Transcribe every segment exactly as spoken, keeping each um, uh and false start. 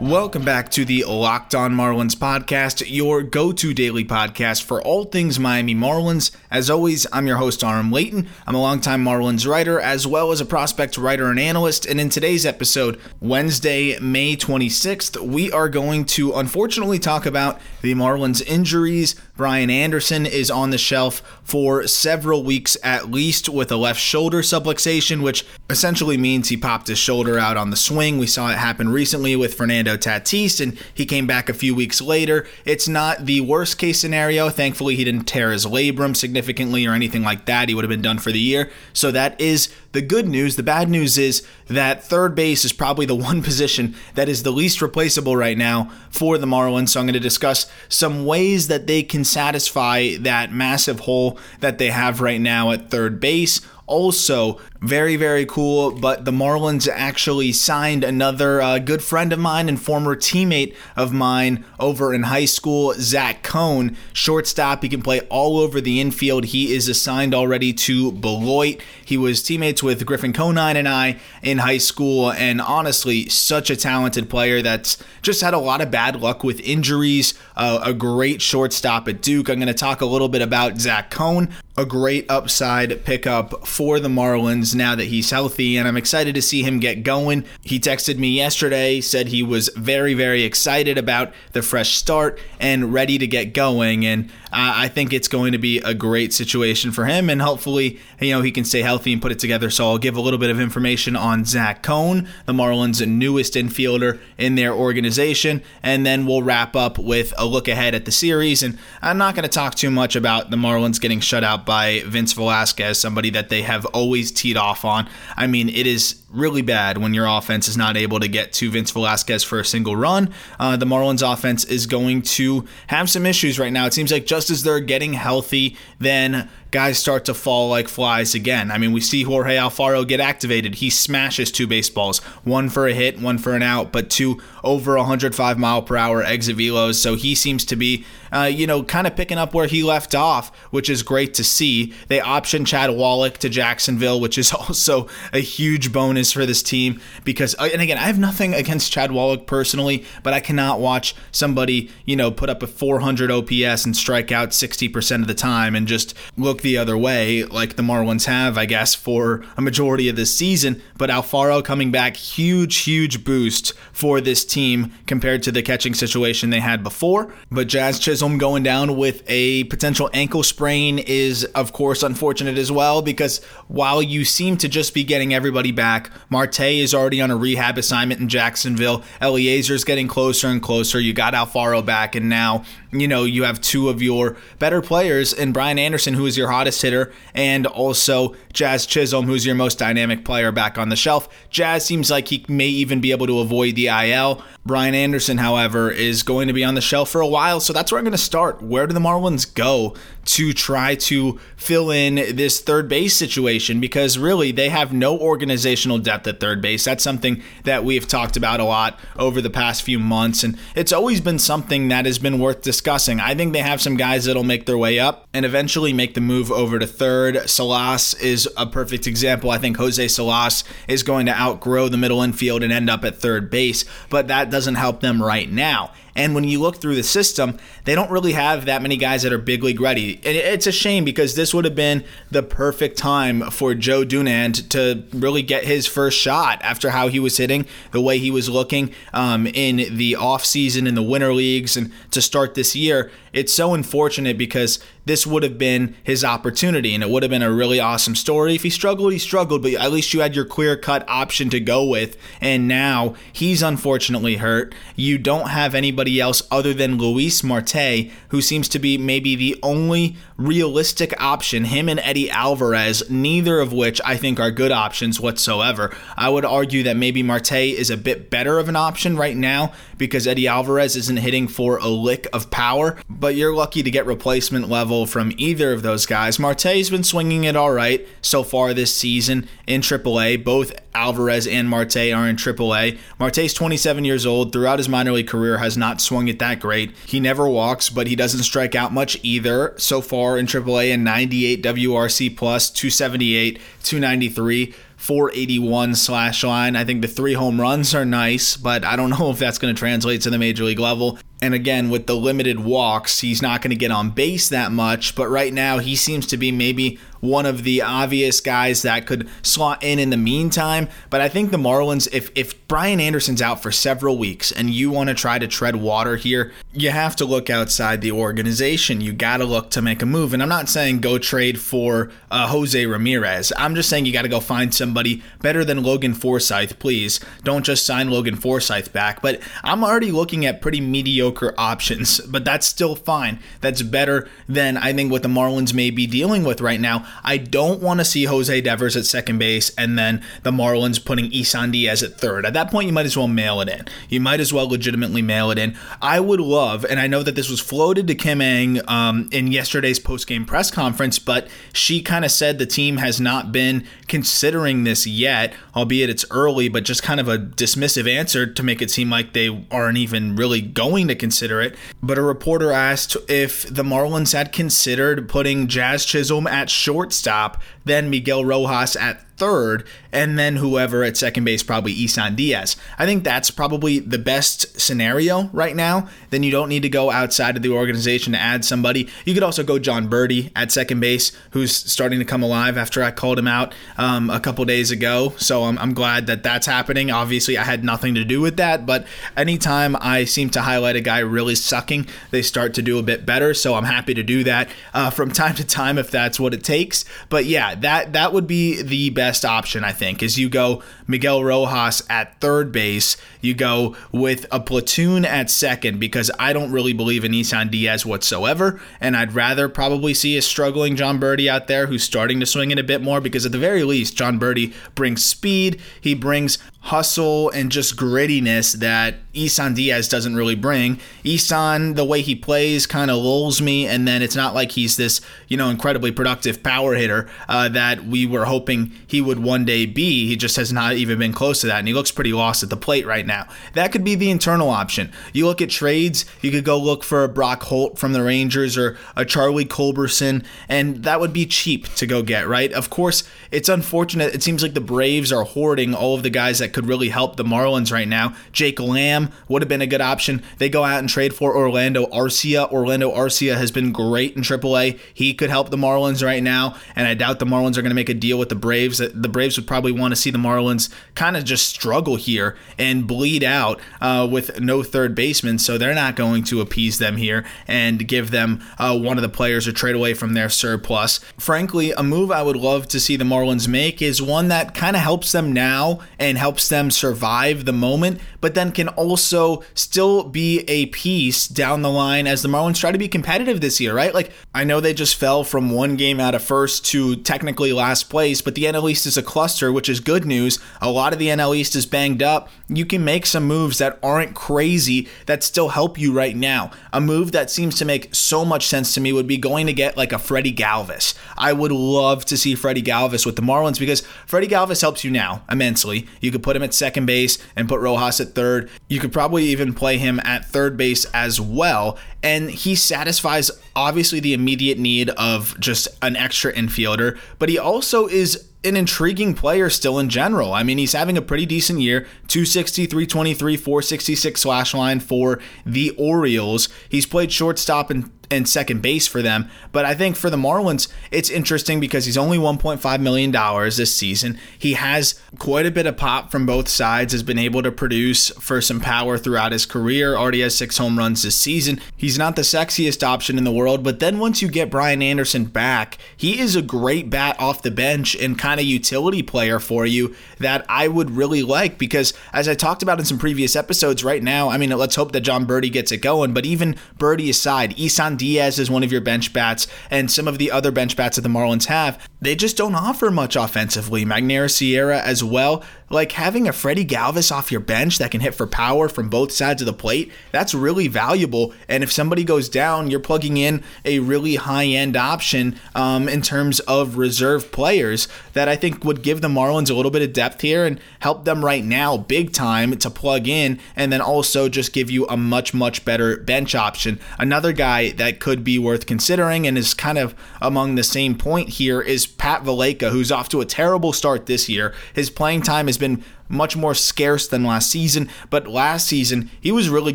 Welcome back to the Locked On Marlins podcast, your go-to daily podcast for all things Miami Marlins. As always, I'm your host, Aram Layton. I'm a longtime Marlins writer, as well as a prospect writer and analyst. And in today's episode, Wednesday, May twenty-sixth, we are going to unfortunately talk about the Marlins injuries. Brian Anderson is on the shelf for several weeks at least with a left shoulder subluxation, which essentially means he popped his shoulder out on the swing. We saw it happen recently with Fernando Tatis, and he came back a few weeks later. It's not the worst case scenario. Thankfully, he didn't tear his labrum significantly or anything like that. He would have been done for the year. So that is the good news. The bad news is that third base is probably the one position that is the least replaceable right now for the Marlins. So I'm going to discuss some ways that they can satisfy that massive hole that they have right now at third base. Also, very, very cool, but the Marlins actually signed another uh, good friend of mine and former teammate of mine over in high school, Zach Kone, shortstop. He can play all over the infield. He is assigned already to Beloit. He was teammates with Griffin Conine and I in high school, and honestly, such a talented player that's just had a lot of bad luck with injuries. Uh, a great shortstop at Duke. I'm going to talk a little bit about Zach Kone, a great upside pickup for the Marlins now that he's healthy, and I'm excited to see him get going. He texted me yesterday, said he was very, very excited about the fresh start and ready to get going, and I think it's going to be a great situation for him, and hopefully, you know, he can stay healthy and put it together. So I'll give a little bit of information on Zach Kone, the Marlins' newest infielder in their organization, and then we'll wrap up with a look ahead at the series. And I'm not going to talk too much about the Marlins getting shut out by Vince Velasquez, somebody that they have always teed off on. I mean, it is really bad when your offense is not able to get to Vince Velasquez for a single run. Uh, the Marlins offense is going to have some issues right now. It seems like just as they're getting healthy, then guys start to fall like flies again. I mean, we see Jorge Alfaro get activated. He smashes two baseballs, one for a hit, one for an out, but two over one hundred five mile per hour exit velos. So he seems to be, uh, you know, kind of picking up where he left off, which is great to see. They optioned Chad Wallach to Jacksonville, which is also a huge bonus for this team because, and again, I have nothing against Chad Wallach personally, but I cannot watch somebody, you know, put up a four hundred O P S and strike out sixty percent of the time and just look the other way like the Marlins have, I guess, for a majority of this season. But Alfaro coming back, huge, huge boost for this team compared to the catching situation they had before. But Jazz Chisholm going down with a potential ankle sprain is, of course, unfortunate as well, because while you seem to just be getting everybody back, Marte is already on a rehab assignment in Jacksonville. Eliezer is getting closer and closer. You got Alfaro back, and now, you know, you have two of your better players in Brian Anderson, who is your hottest hitter, and also Jazz Chisholm, who's your most dynamic player, back on the shelf. Jazz seems like he may even be able to avoid the I L. Brian Anderson, however, is going to be on the shelf for a while, so that's where I'm going to start. Where do the Marlins go to try to fill in this third base situation? Because really, they have no organizational depth at third base. That's something that we've talked about a lot over the past few months, and it's always been something that has been worth discussing. I think they have some guys that'll make their way up and eventually make the move over to third. Salas is a perfect example. I think Jose Salas is going to outgrow the middle infield and end up at third base, but that doesn't help them right now. And when you look through the system, they don't really have that many guys that are big league ready. And it's a shame because this would have been the perfect time for Joe Dunand to really get his first shot after how he was hitting, the way he was looking um, in the offseason, in the winter leagues, and to start this year. It's so unfortunate because this would have been his opportunity, and it would have been a really awesome story. If he struggled, he struggled, but at least you had your clear-cut option to go with, and now he's unfortunately hurt. You don't have anybody else other than Luis Marte, who seems to be maybe the only realistic option, him and Eddie Alvarez, neither of which I think are good options whatsoever. I would argue that maybe Marte is a bit better of an option right now because Eddie Alvarez isn't hitting for a lick of power, but you're lucky to get replacement level available from either of those guys. Marte's been swinging it all right so far this season in triple A. Both Alvarez and Marte are in triple A. Marte's twenty-seven years old. Throughout his minor league career, has not swung it that great. He never walks, but he doesn't strike out much either. So far in triple A, a ninety-eight W R C plus, two seventy-eight, two ninety-three. four eighty-one slash line. I think the three home runs are nice, but I don't know if that's going to translate to the major league level. And again, with the limited walks, he's not going to get on base that much. But right now, he seems to be maybe one of the obvious guys that could slot in in the meantime. But I think the Marlins, if if Brian Anderson's out for several weeks and you want to try to tread water here, you have to look outside the organization. You got to look to make a move. And I'm not saying go trade for uh, Jose Ramirez. I'm just saying you got to go find somebody better than Logan Forsyth, please. Don't just sign Logan Forsyth back. But I'm already looking at pretty mediocre options, but that's still fine. That's better than I think what the Marlins may be dealing with right now. I don't want to see Jose Devers at second base and then the Marlins putting Isan Diaz at third. At that point, you might as well mail it in. You might as well legitimately mail it in. I would love, and I know that this was floated to Kim Ng um, in yesterday's postgame press conference, but she kind of said the team has not been considering this yet, albeit it's early, but just kind of a dismissive answer to make it seem like they aren't even really going to consider it. But a reporter asked if the Marlins had considered putting Jazz Chisholm at shortstop, then Miguel Rojas at third, and then whoever at second base, probably Isan Diaz. I think that's probably the best scenario right now. Then you don't need to go outside of the organization to add somebody. You could also go Jon Berti at second base, who's starting to come alive after I called him out um, a couple days ago. So I'm, I'm glad that that's happening. Obviously, I had nothing to do with that, but anytime I seem to highlight a guy really sucking, they start to do a bit better. So I'm happy to do that uh, from time to time if that's what it takes. But yeah, that that would be the best option, I think, is you go Miguel Rojas at third base, you go with a platoon at second, because I don't really believe in Isan Diaz whatsoever, and I'd rather probably see a struggling Jon Berti out there who's starting to swing it a bit more, because at the very least, Jon Berti brings speed, he brings hustle and just grittiness that Isan Diaz doesn't really bring. Isan, the way he plays, kind of lulls me, and then it's not like he's this, you know, incredibly productive power hitter uh, that we were hoping he would one day be. He just has not even been close to that, and he looks pretty lost at the plate right now. That could be the internal option. You look at trades, you could go look for a Brock Holt from the Rangers or a Charlie Culberson, and that would be cheap to go get, right? Of course, it's unfortunate. It seems like the Braves are hoarding all of the guys that could really help the Marlins right now. Jake Lamb would have been a good option. They go out and trade for Orlando Arcia. Orlando Arcia has been great in triple A. He could help the Marlins right now, and I doubt the Marlins are going to make a deal with the Braves. The Braves would probably want to see the Marlins kind of just struggle here and bleed out uh, with no third baseman, so they're not going to appease them here and give them uh, one of the players or trade away from their surplus. Frankly, a move I would love to see the Marlins make is one that kind of helps them now and helps them survive the moment, but then can also still be a piece down the line as the Marlins try to be competitive this year, right? Like, I know they just fell from one game out of first to technically last place, but the N L East is a cluster, which is good news. A lot of the N L East is banged up. You can make some moves that aren't crazy that still help you right now. A move that seems to make so much sense to me would be going to get like a Freddie Galvis. I would love to see Freddie Galvis with the Marlins, because Freddie Galvis helps you now immensely. You could put him at second base and put Rojas at third. You could probably even play him at third base as well. And he satisfies, obviously, the immediate need of just an extra infielder, but he also is an intriguing player still in general. I mean, he's having a pretty decent year, two sixty, three twenty-three, four sixty-six slash line for the Orioles. He's played shortstop and and second base for them. But I think for the Marlins, it's interesting because he's only one point five million dollars this season. He has quite a bit of pop from both sides, has been able to produce for some power throughout his career, already has six home runs this season. He's not the sexiest option in the world, but then once you get Brian Anderson back, he is a great bat off the bench and kind of utility player for you that I would really like, because as I talked about in some previous episodes right now, I mean, let's hope that Jon Berti gets it going, but even Berti aside, Isan Diaz is one of your bench bats, and some of the other bench bats that the Marlins have, they just don't offer much offensively. Magnera Sierra as well. Like, having a Freddie Galvis off your bench that can hit for power from both sides of the plate, that's really valuable. And if somebody goes down, you're plugging in a really high-end option um, in terms of reserve players that I think would give the Marlins a little bit of depth here and help them right now big time to plug in, and then also just give you a much, much better bench option. Another guy that could be worth considering and is kind of among the same point here is Pat Valaika, who's off to a terrible start this year. His playing time has been much more scarce than last season, but last season he was really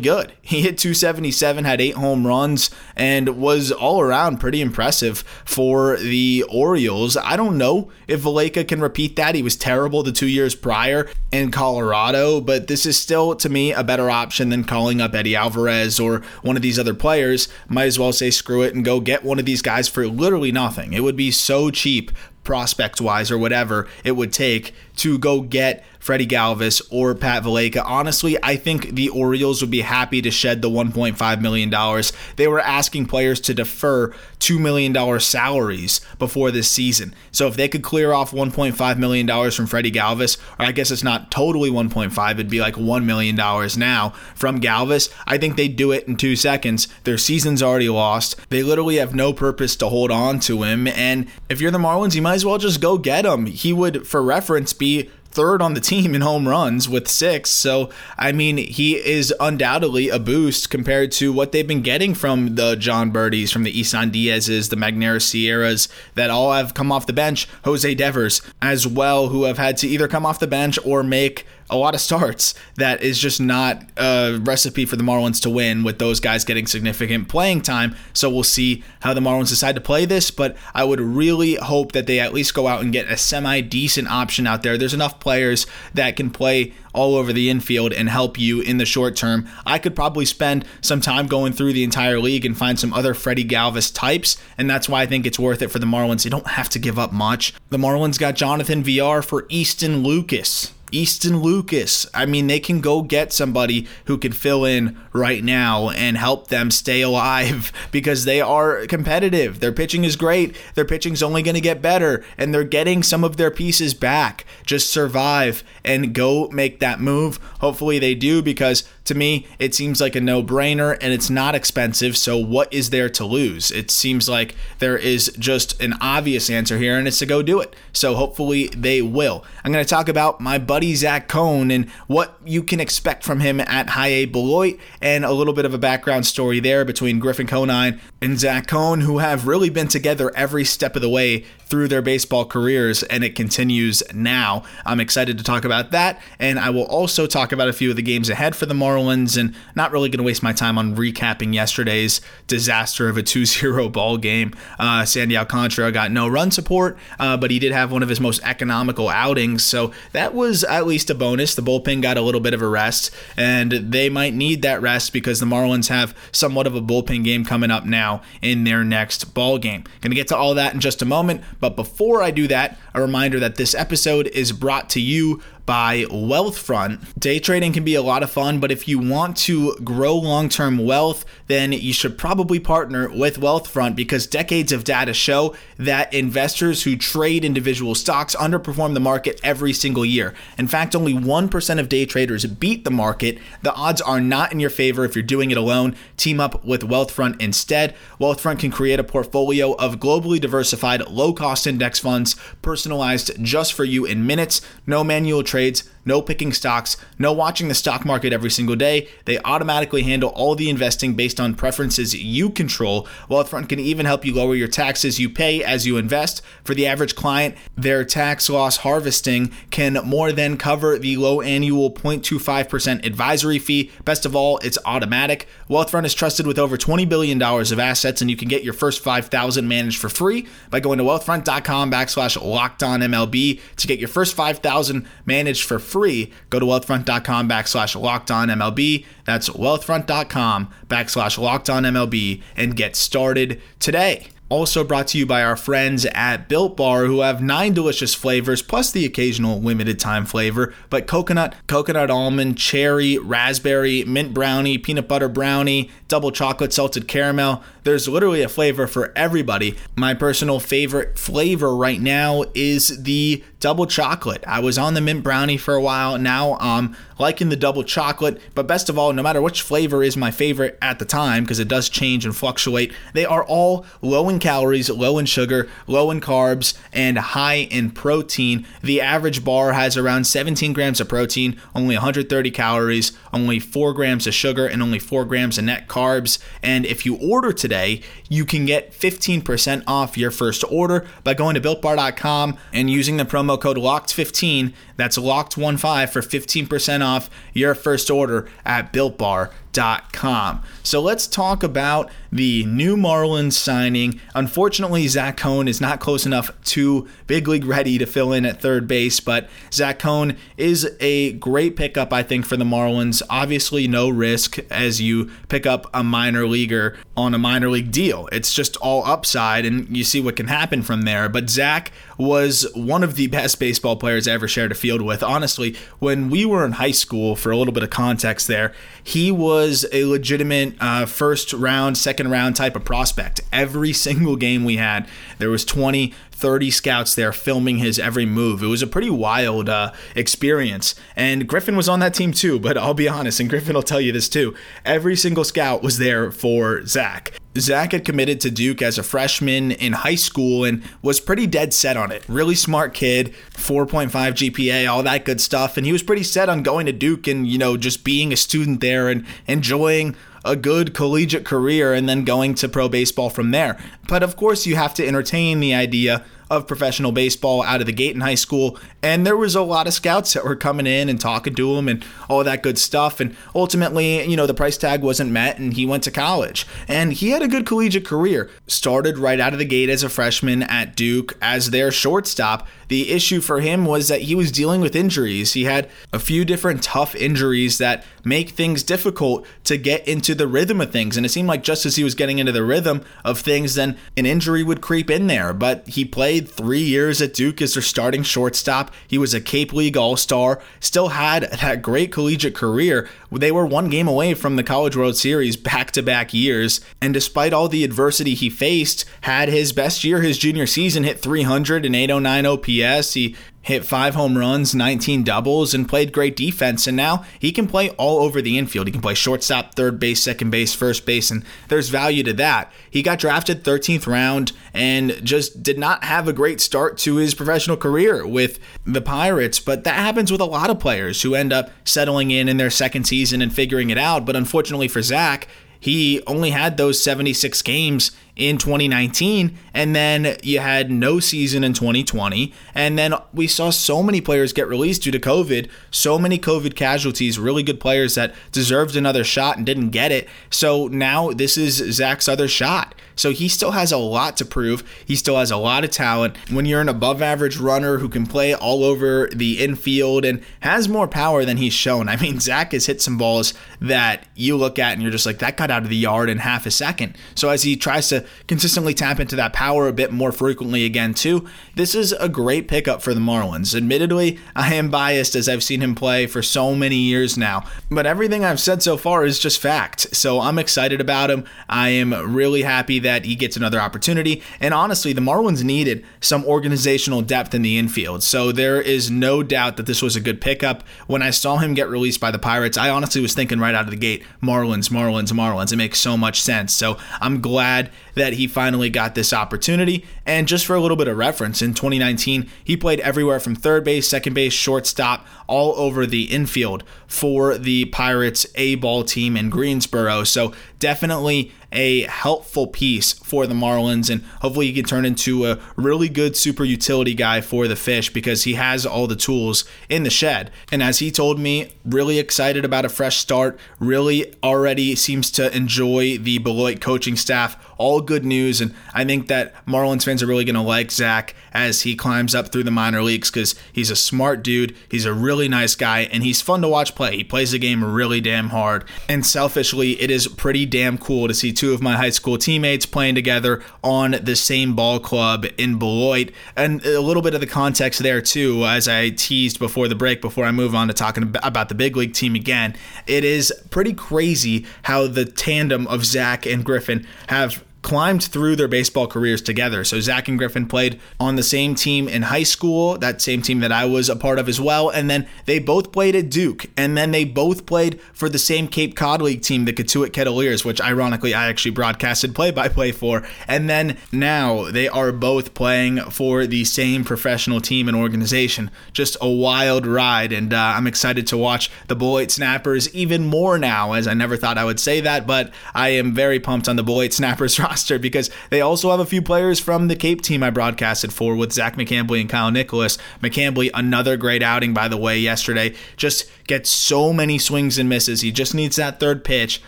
good. He hit two seventy-seven, had eight home runs, and was all around pretty impressive for the Orioles. I don't know if Valaika can repeat that. He was terrible the two years prior in Colorado, but this is still, to me, a better option than calling up Eddie Alvarez or one of these other players. Might as well say screw it and go get one of these guys for literally nothing. It would be so cheap prospect-wise or whatever it would take to go get Freddie Galvis or Pat Valaika. Honestly, I think the Orioles would be happy to shed the one point five million dollars. They were asking players to defer two million dollars salaries before this season. So if they could clear off one point five million dollars from Freddie Galvis, or I guess it's not totally one point five, it'd be like one million dollars now from Galvis, I think they'd do it in two seconds. Their season's already lost. They literally have no purpose to hold on to him. And if you're the Marlins, you might as well just go get him. He would, for reference, be third on the team in home runs with six. So, I mean, he is undoubtedly a boost compared to what they've been getting from the Jon Bertis, from the Isan Diazes, the Magnera Sierras that all have come off the bench, Jose Devers as well, who have had to either come off the bench or make a lot of starts. That is just not a recipe for the Marlins to win with those guys getting significant playing time. So we'll see how the Marlins decide to play this, but I would really hope that they at least go out and get a semi-decent option out there. There's enough players that can play all over the infield and help you in the short term. I could probably spend some time going through the entire league and find some other Freddie Galvis types, and that's why I think it's worth it for the Marlins. They don't have to give up much. The Marlins got Jonathan V R for Easton Lucas. Easton Lucas. I mean, they can go get somebody who can fill in right now and help them stay alive because they are competitive. Their pitching is great. Their pitching's only going to get better, and they're getting some of their pieces back. Just survive and go make that move. Hopefully they do, because to me, it seems like a no-brainer, and it's not expensive, so what is there to lose? It seems like there is just an obvious answer here, and it's to go do it. So hopefully they will. I'm going to talk about my buddy Zach Kone and what you can expect from him at High A Beloit, and a little bit of a background story there between Griffin Conine and Zach Kone, who have really been together every step of the way through their baseball careers, and it continues now. I'm excited to talk about that, and I will also talk about a few of the games ahead for the Marlins. Marlins, and not really going to waste my time on recapping yesterday's disaster of a two zero ball game. Uh, Sandy Alcantara got no run support, uh, but he did have one of his most economical outings, so that was at least a bonus. The bullpen got a little bit of a rest, and they might need that rest because the Marlins have somewhat of a bullpen game coming up now in their next ball game. Going to get to all that in just a moment, but before I do that, a reminder that this episode is brought to you by Wealthfront. Day trading can be a lot of fun, but if you want to grow long-term wealth, then you should probably partner with Wealthfront, because decades of data show that investors who trade individual stocks underperform the market every single year. In fact, only one percent of day traders beat the market. The odds are not in your favor if you're doing it alone. Team up with Wealthfront instead. Wealthfront can create a portfolio of globally diversified, low-cost index funds personalized just for you in minutes. No manual trades, no picking stocks, no watching the stock market every single day. They automatically handle all the investing based on preferences you control. Wealthfront can even help you lower your taxes you pay as you invest. For the average client, their tax loss harvesting can more than cover the low annual zero point two five percent advisory fee. Best of all, it's automatic. Wealthfront is trusted with over twenty billion dollars of assets, and you can get your first five thousand dollars managed for free by going to wealthfront.com backslash locked on MLB to get your first five thousand dollars managed for free. Go to wealthfront.com backslash locked on MLB. That's wealthfront.com backslash locked on MLB and get started today. Also brought to you by our friends at Built Bar, who have nine delicious flavors plus the occasional limited time flavor, but coconut, coconut almond, cherry, raspberry, mint brownie, peanut butter brownie, double chocolate, salted caramel. There's literally a flavor for everybody. My personal favorite flavor right now is the double chocolate. I was on the mint brownie for a while. Now I'm liking the double chocolate. But best of all, no matter which flavor is my favorite at the time, because it does change and fluctuate, they are all low in calories, low in sugar, low in carbs, and high in protein. The average bar has around seventeen grams of protein, only one hundred thirty calories, only four grams of sugar, and only four grams of net carbs. And if you order today, you can get fifteen percent off your first order by going to built bar dot com and using the promo code locked fifteen. That's locked fifteen for fifteen percent off your first order at built bar dot com. So let's talk about the new Marlins signing. Unfortunately, Zach Kone is not close enough to big league ready to fill in at third base, but Zach Kone is a great pickup, I think, for the Marlins. Obviously, no risk as you pick up a minor leaguer on a minor league deal. It's just all upside, and you see what can happen from there. But Zach was one of the best baseball players I ever shared a field with. Honestly, when we were in high school, for a little bit of context there, he was was a legitimate uh, first round, second round type of prospect. Every single game we had, there was twenty, thirty scouts there filming his every move. It was a pretty wild uh, experience. And Griffin was on that team too, but I'll be honest, and Griffin will tell you this too, every single scout was there for Zach. Zach had committed to Duke as a freshman in high school and was pretty dead set on it. Really smart kid, four point five G P A, all that good stuff. And he was pretty set on going to Duke and, you know, just being a student there and enjoying a good collegiate career and then going to pro baseball from there. But of course, you have to entertain the idea of professional baseball out of the gate in high school. And there was a lot of scouts that were coming in and talking to him and all that good stuff. And ultimately, you know, the price tag wasn't met and he went to college. And he had a good collegiate career. Started right out of the gate as a freshman at Duke as their shortstop. The issue for him was that he was dealing with injuries. He had a few different tough injuries that make things difficult to get into the rhythm of things. And it seemed like just as he was getting into the rhythm of things, then an injury would creep in there. But he played three years at Duke as their starting shortstop. He was a Cape League All-Star, still had that great collegiate career. They were one game away from the College World Series back-to-back years, and despite all the adversity he faced, had his best year his junior season, hit three hundred and eight oh nine O P S. He hit five home runs, nineteen doubles, and played great defense. And now he can play all over the infield. He can play shortstop, third base, second base, first base, and there's value to that. He got drafted thirteenth round and just did not have a great start to his professional career with the Pirates. But that happens with a lot of players who end up settling in in their second season and figuring it out. But unfortunately for Zach, he only had those seventy-six games in twenty nineteen, and then you had no season in twenty twenty. And then we saw so many players get released due to COVID, so many COVID casualties, really good players that deserved another shot and didn't get it. So now this is Zach's other shot. So he still has a lot to prove. He still has a lot of talent. When you're an above average runner who can play all over the infield and has more power than he's shown. I mean, Zach has hit some balls that you look at and you're just like, that got out of the yard in half a second. So as he tries to consistently tap into that power a bit more frequently again too, this is a great pickup for the Marlins. Admittedly, I am biased as I've seen him play for so many years now, but everything I've said so far is just fact. So I'm excited about him. I am really happy that he gets another opportunity. And honestly, the Marlins needed some organizational depth in the infield. So there is no doubt that this was a good pickup. When I saw him get released by the Pirates, I honestly was thinking right out of the gate, Marlins, Marlins, Marlins. It makes so much sense. So I'm glad that he finally got this opportunity. And just for a little bit of reference, in twenty nineteen, he played everywhere from third base, second base, shortstop, all over the infield for the Pirates A-ball team in Greensboro. So definitely a helpful piece for the Marlins, and hopefully he can turn into a really good super utility guy for the Fish because he has all the tools in the shed. And as he told me, really excited about a fresh start, really already seems to enjoy the Beloit coaching staff. All good news, and I think that Marlins fans are really going to like Zach as he climbs up through the minor leagues because he's a smart dude, he's a really nice guy, and he's fun to watch play. He plays the game really damn hard, and selfishly, it is pretty damn cool to see two of my high school teammates playing together on the same ball club in Beloit. And a little bit of the context there too, as I teased before the break, before I move on to talking about the big league team again, it is pretty crazy how the tandem of Zach and Griffin have climbed through their baseball careers together. So Zach and Griffin played on the same team in high school, that same team that I was a part of as well. And then they both played at Duke. And then they both played for the same Cape Cod League team, the Katuitt Kettleers, which ironically I actually broadcasted play-by-play for. And then now they are both playing for the same professional team and organization. Just a wild ride. And uh, I'm excited to watch the Beloit Snappers even more now, as I never thought I would say that. But I am very pumped on the Beloit Snappers roster because they also have a few players from the Cape team I broadcasted for with Zach McCambly and Kyle Nicholas. McCambly, another great outing, by the way, yesterday. Just gets so many swings and misses. He just needs that third pitch,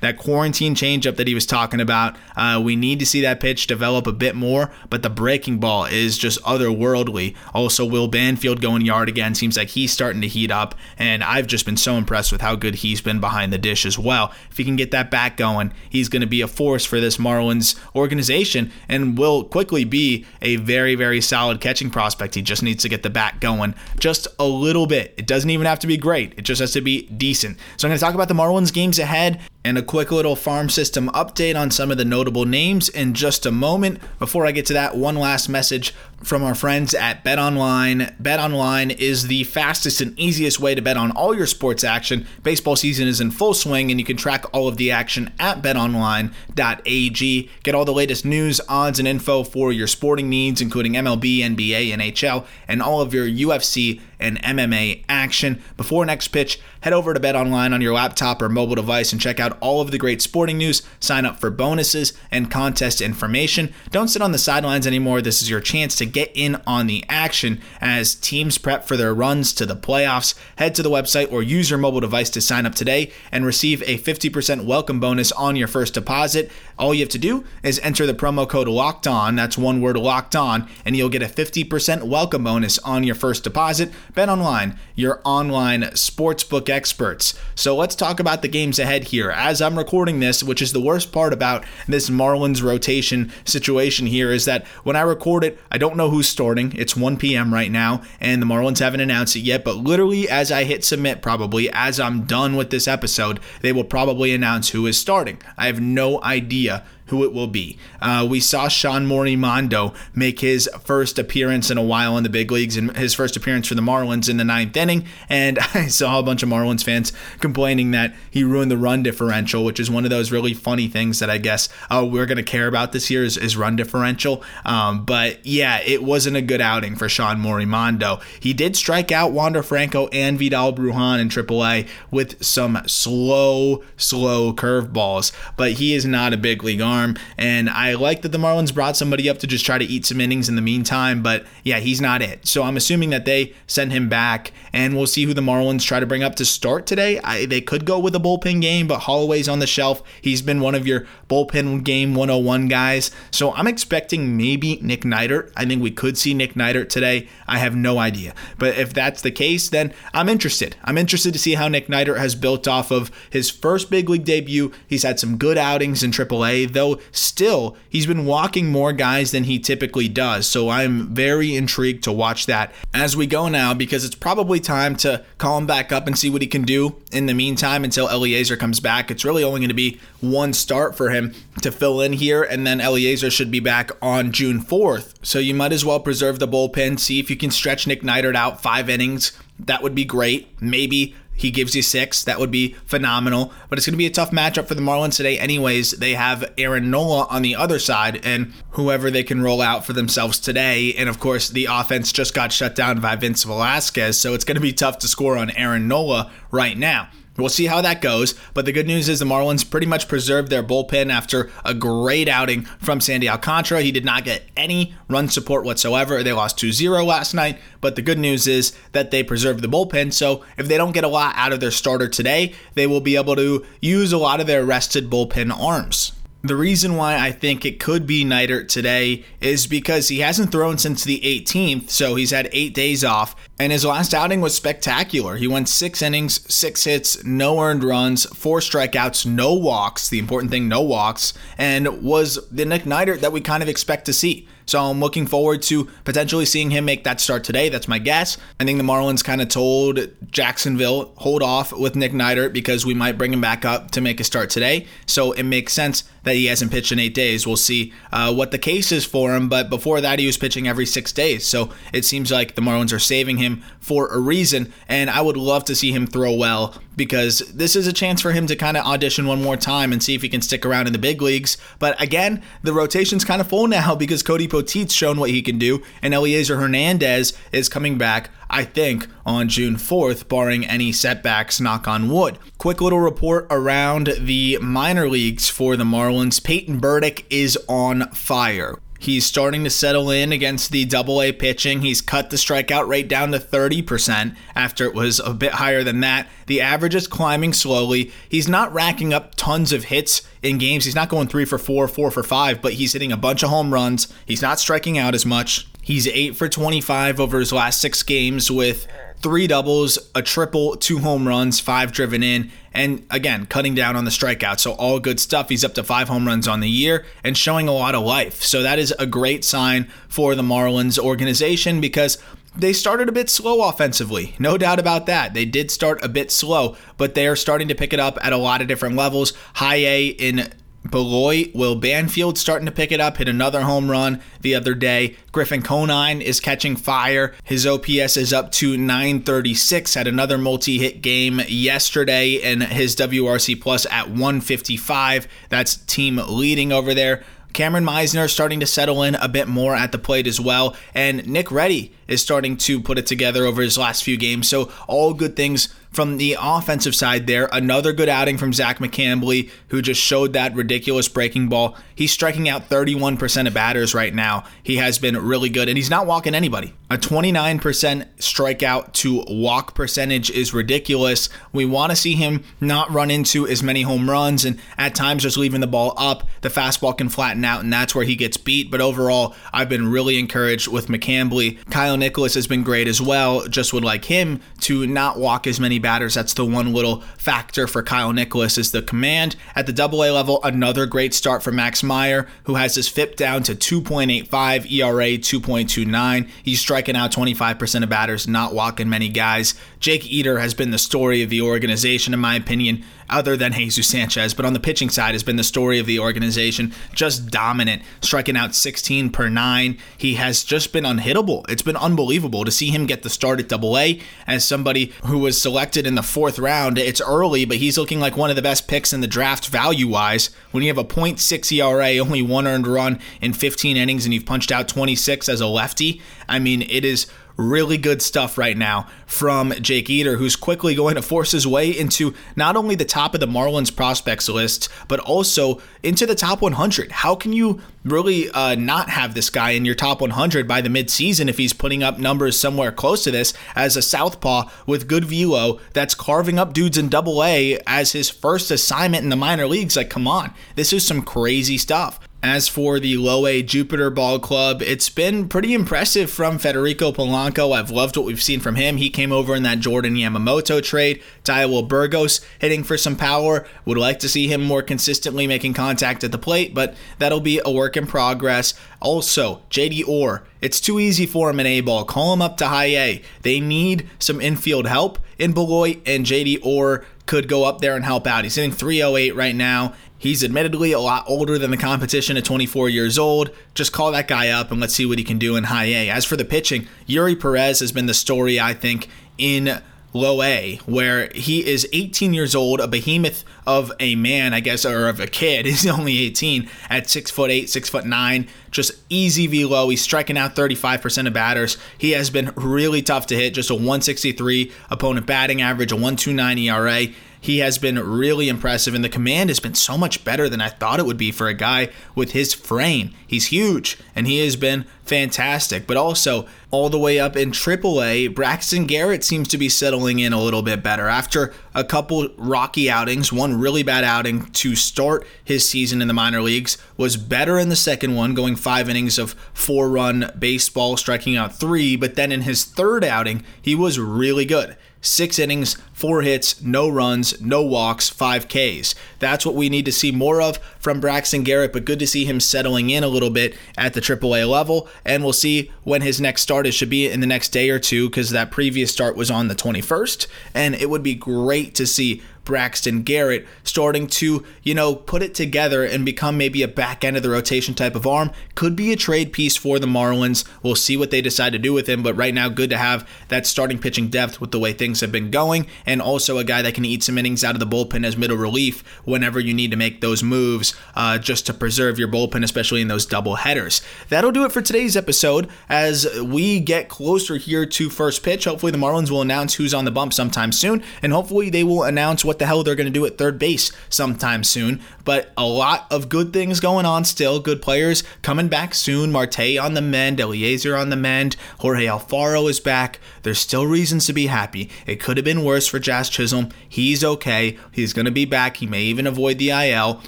that quarantine changeup that he was talking about. Uh, we need to see that pitch develop a bit more, but the breaking ball is just otherworldly. Also, Will Banfield going yard again. Seems like he's starting to heat up, and I've just been so impressed with how good he's been behind the dish as well. If he can get that back going, he's going to be a force for this Marlins organization and will quickly be a very, very solid catching prospect. He just needs to get the bat going just a little bit. It doesn't even have to be great. It just has to be decent. So I'm going to talk about the Marlins games ahead and a quick little farm system update on some of the notable names in just a moment. Before I get to that, one last message from our friends at BetOnline. BetOnline is the fastest and easiest way to bet on all your sports action. Baseball season is in full swing, and you can track all of the action at bet online dot a g. Get all the latest news, odds, and info for your sporting needs, including M L B, N B A, N H L, and all of your U F C and M M A action. Before next pitch, head over to BetOnline on your laptop or mobile device and check out all of the great sporting news, sign up for bonuses, and contest information. Don't sit on the sidelines anymore. This is your chance to get in on the action as teams prep for their runs to the playoffs. Head to the website or use your mobile device to sign up today and receive a fifty percent welcome bonus on your first deposit. All you have to do is enter the promo code LOCKEDON, that's one word, LOCKEDON, and you'll get a fifty percent welcome bonus on your first deposit. BetOnline, your online sportsbook experts. So let's talk about the games ahead here. As I'm recording this, which is the worst part about this Marlins rotation situation here, is that when I record it, I don't know who's starting. It's one p.m. right now, and the Marlins haven't announced it yet, but literally as I hit submit, probably as I'm done with this episode, they will probably announce who is starting. I have no idea who it will be. Uh, we saw Sean Morimondo make his first appearance in a while in the big leagues, and his first appearance for the Marlins in the ninth inning, and I saw a bunch of Marlins fans complaining that he ruined the run differential, which is one of those really funny things that I guess uh, we're going to care about this year is, is run differential. Um, but yeah, it wasn't a good outing for Sean Morimondo. He did strike out Wander Franco and Vidal Brujan in triple A with some slow, slow curveballs, but he is not a big league arm. And I like that the Marlins brought somebody up to just try to eat some innings in the meantime, but yeah, he's not it. So I'm assuming that they send him back, and we'll see who the Marlins try to bring up to start today. I, they could go with a bullpen game, but Holloway's on the shelf. He's been one of your bullpen game one oh one guys. So I'm expecting maybe Nick Neidert. I think we could see Nick Neidert today. I have no idea. But if that's the case, then I'm interested. I'm interested to see how Nick Neidert has built off of his first big league debut. He's had some good outings in triple A, though. Still, he's been walking more guys than he typically does, so I'm very intrigued to watch that as we go now, because it's probably time to call him back up and see what he can do. In the meantime, until Eliezer comes back, it's really only going to be one start for him to fill in here, and then Eliezer should be back on June fourth, so you might as well preserve the bullpen, see if you can stretch Nick Neidert out five innings. That would be great. Maybe he gives you six. That would be phenomenal. But it's going to be a tough matchup for the Marlins today anyways. They have Aaron Nola on the other side and whoever they can roll out for themselves today. And, of course, the offense just got shut down by Vince Velasquez, so it's going to be tough to score on Aaron Nola right now. We'll see how that goes, but the good news is the Marlins pretty much preserved their bullpen after a great outing from Sandy Alcantara. He did not get any run support whatsoever. They lost two zero last night, but the good news is that they preserved the bullpen, so if they don't get a lot out of their starter today, they will be able to use a lot of their rested bullpen arms. The reason why I think it could be Neidert today is because he hasn't thrown since the eighteenth, so he's had eight days off, and his last outing was spectacular. He went six innings, six hits, no earned runs, four strikeouts, no walks, the important thing, no walks, and was the Nick Neidert that we kind of expect to see. So I'm looking forward to potentially seeing him make that start today. That's my guess. I think the Marlins kind of told Jacksonville, hold off with Nick Neidert because we might bring him back up to make a start today. So it makes sense that he hasn't pitched in eight days. We'll see uh, what the case is for him. But before that, he was pitching every six days. So it seems like the Marlins are saving him for a reason. And I would love to see him throw well because this is a chance for him to kind of audition one more time and see if he can stick around in the big leagues. But again, the rotation's kind of full now because Cody Poteet's shown what he can do. And Eliezer Hernandez is coming back, I think, on June fourth, barring any setbacks, knock on wood. Quick little report around the minor leagues for the Marlins. Peyton Burdick is on fire. He's starting to settle in against the double A pitching. He's cut the strikeout rate down to thirty percent after it was a bit higher than that. The average is climbing slowly. He's not racking up tons of hits in games. He's not going three for four, four for five, but he's hitting a bunch of home runs. He's not striking out as much. He's eight for twenty-five over his last six games with three doubles, a triple, two home runs, five driven in, and again, cutting down on the strikeout. So all good stuff. He's up to five home runs on the year and showing a lot of life. So that is a great sign for the Marlins organization because they started a bit slow offensively. No doubt about that. They did start a bit slow, but they are starting to pick it up at a lot of different levels. High A in Beloit, Will Banfield starting to pick it up, hit another home run the other day. Griffin Conine is catching fire. His O P S is up to nine thirty-six, had another multi-hit game yesterday, and his W R C plus at one fifty-five. That's team leading over there. Cameron Meisner starting to settle in a bit more at the plate as well. And Nick Reddy is starting to put it together over his last few games. So all good things from the offensive side there. Another good outing from Zach McCambly, who just showed that ridiculous breaking ball. He's striking out thirty-one percent of batters right now. He has been really good, and he's not walking anybody. A twenty-nine percent strikeout to walk percentage is ridiculous. We want to see him not run into as many home runs, and at times just leaving the ball up. The fastball can flatten out, and that's where he gets beat. But overall, I've been really encouraged with McCambly. Kyle Nicholas has been great as well. Just would like him to not walk as many batters. That's the one little factor for Kyle Nicholas is the command. At the double A level, another great start for Max Meyer, who has his F I P down to two point eight five, E R A two point two nine. He's striking out twenty-five percent of batters, not walking many guys. Jake Eater has been the story of the organization, in my opinion, other than Jesus Sanchez, but on the pitching side has been the story of the organization. Just dominant, striking out sixteen per nine. He has just been unhittable. It's been unbelievable to see him get the start at double A as somebody who was selected in the fourth round. It's early, but he's looking like one of the best picks in the draft value-wise. When you have a point six E R A, only one earned run in fifteen innings, and you've punched out twenty-six as a lefty, I mean, it is really good stuff right now from Jake Eater, who's quickly going to force his way into not only the top of the Marlins prospects list, but also into the top one hundred. How can you really uh, not have this guy in your top one hundred by the midseason if he's putting up numbers somewhere close to this as a southpaw with good velo that's carving up dudes in double A as his first assignment in the minor leagues? Like, come on, this is some crazy stuff. As for the low A Jupiter Ball Club, it's been pretty impressive from Federico Polanco. I've loved what we've seen from him. He came over in that Jordan Yamamoto trade. Taiwo Burgos hitting for some power. Would like to see him more consistently making contact at the plate, but that'll be a work in progress. Also, J D Orr. It's too easy for him in A-ball. Call him up to high A. They need some infield help in Beloit, and J D Orr could go up there and help out. He's hitting three oh eight right now. He's admittedly a lot older than the competition at twenty-four years old. Just call that guy up and let's see what he can do in high A. As for the pitching, Yuri Perez has been the story, I think, in low A, where he is eighteen years old, a behemoth of a man, I guess, or of a kid. He's only eighteen at six foot eight, six foot nine. Just easy velo. He's striking out thirty-five percent of batters. He has been really tough to hit. Just a one sixty-three opponent batting average, a one twenty-nine E R A. He has been really impressive, and the command has been so much better than I thought it would be for a guy with his frame. He's huge, and he has been fantastic. But also, all the way up in triple A, Braxton Garrett seems to be settling in a little bit better. After a couple rocky outings, one really bad outing to start his season in the minor leagues, was better in the second one, going five innings of four-run baseball, striking out three. But then in his third outing, he was really good. Six innings, four hits, no runs, no walks, five Ks. That's what we need to see more of from Braxton Garrett, but good to see him settling in a little bit at the triple A level. And we'll see when his next start is. Should be in the next day or two, because that previous start was on the twenty-first. And it would be great to see Braxton Garrett starting to, you know, put it together and become maybe a back end of the rotation type of arm. Could be a trade piece for the Marlins. We'll see what they decide to do with him. But right now, good to have that starting pitching depth with the way things have been going. And also a guy that can eat some innings out of the bullpen as middle relief whenever you need to make those moves, uh, just to preserve your bullpen, especially in those double headers. That'll do it for today's episode. As we get closer here to first pitch, hopefully the Marlins will announce who's on the bump sometime soon. And hopefully they will announce what the hell they're going to do at third base sometime soon. But a lot of good things going on still. Good players coming back soon. Marte on the mend. Eliezer on the mend. Jorge Alfaro is back. There's still reasons to be happy. It could have been worse for Jazz Chisholm. He's okay. He's going to be back. He may even avoid the I L.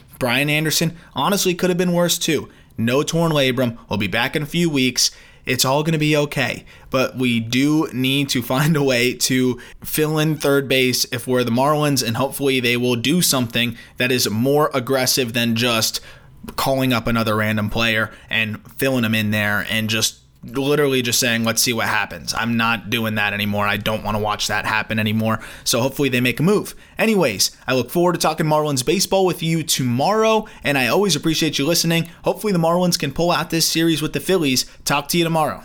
Brian Anderson honestly could have been worse too. No torn labrum. We'll be back in a few weeks. It's all going to be okay, but we do need to find a way to fill in third base if we're the Marlins, and hopefully they will do something that is more aggressive than just calling up another random player and filling them in there and just literally just saying, let's see what happens. I'm not doing that anymore. I don't want to watch that happen anymore. So hopefully they make a move. Anyways, I look forward to talking Marlins baseball with you tomorrow, and I always appreciate you listening. Hopefully the Marlins can pull out this series with the Phillies. Talk to you tomorrow.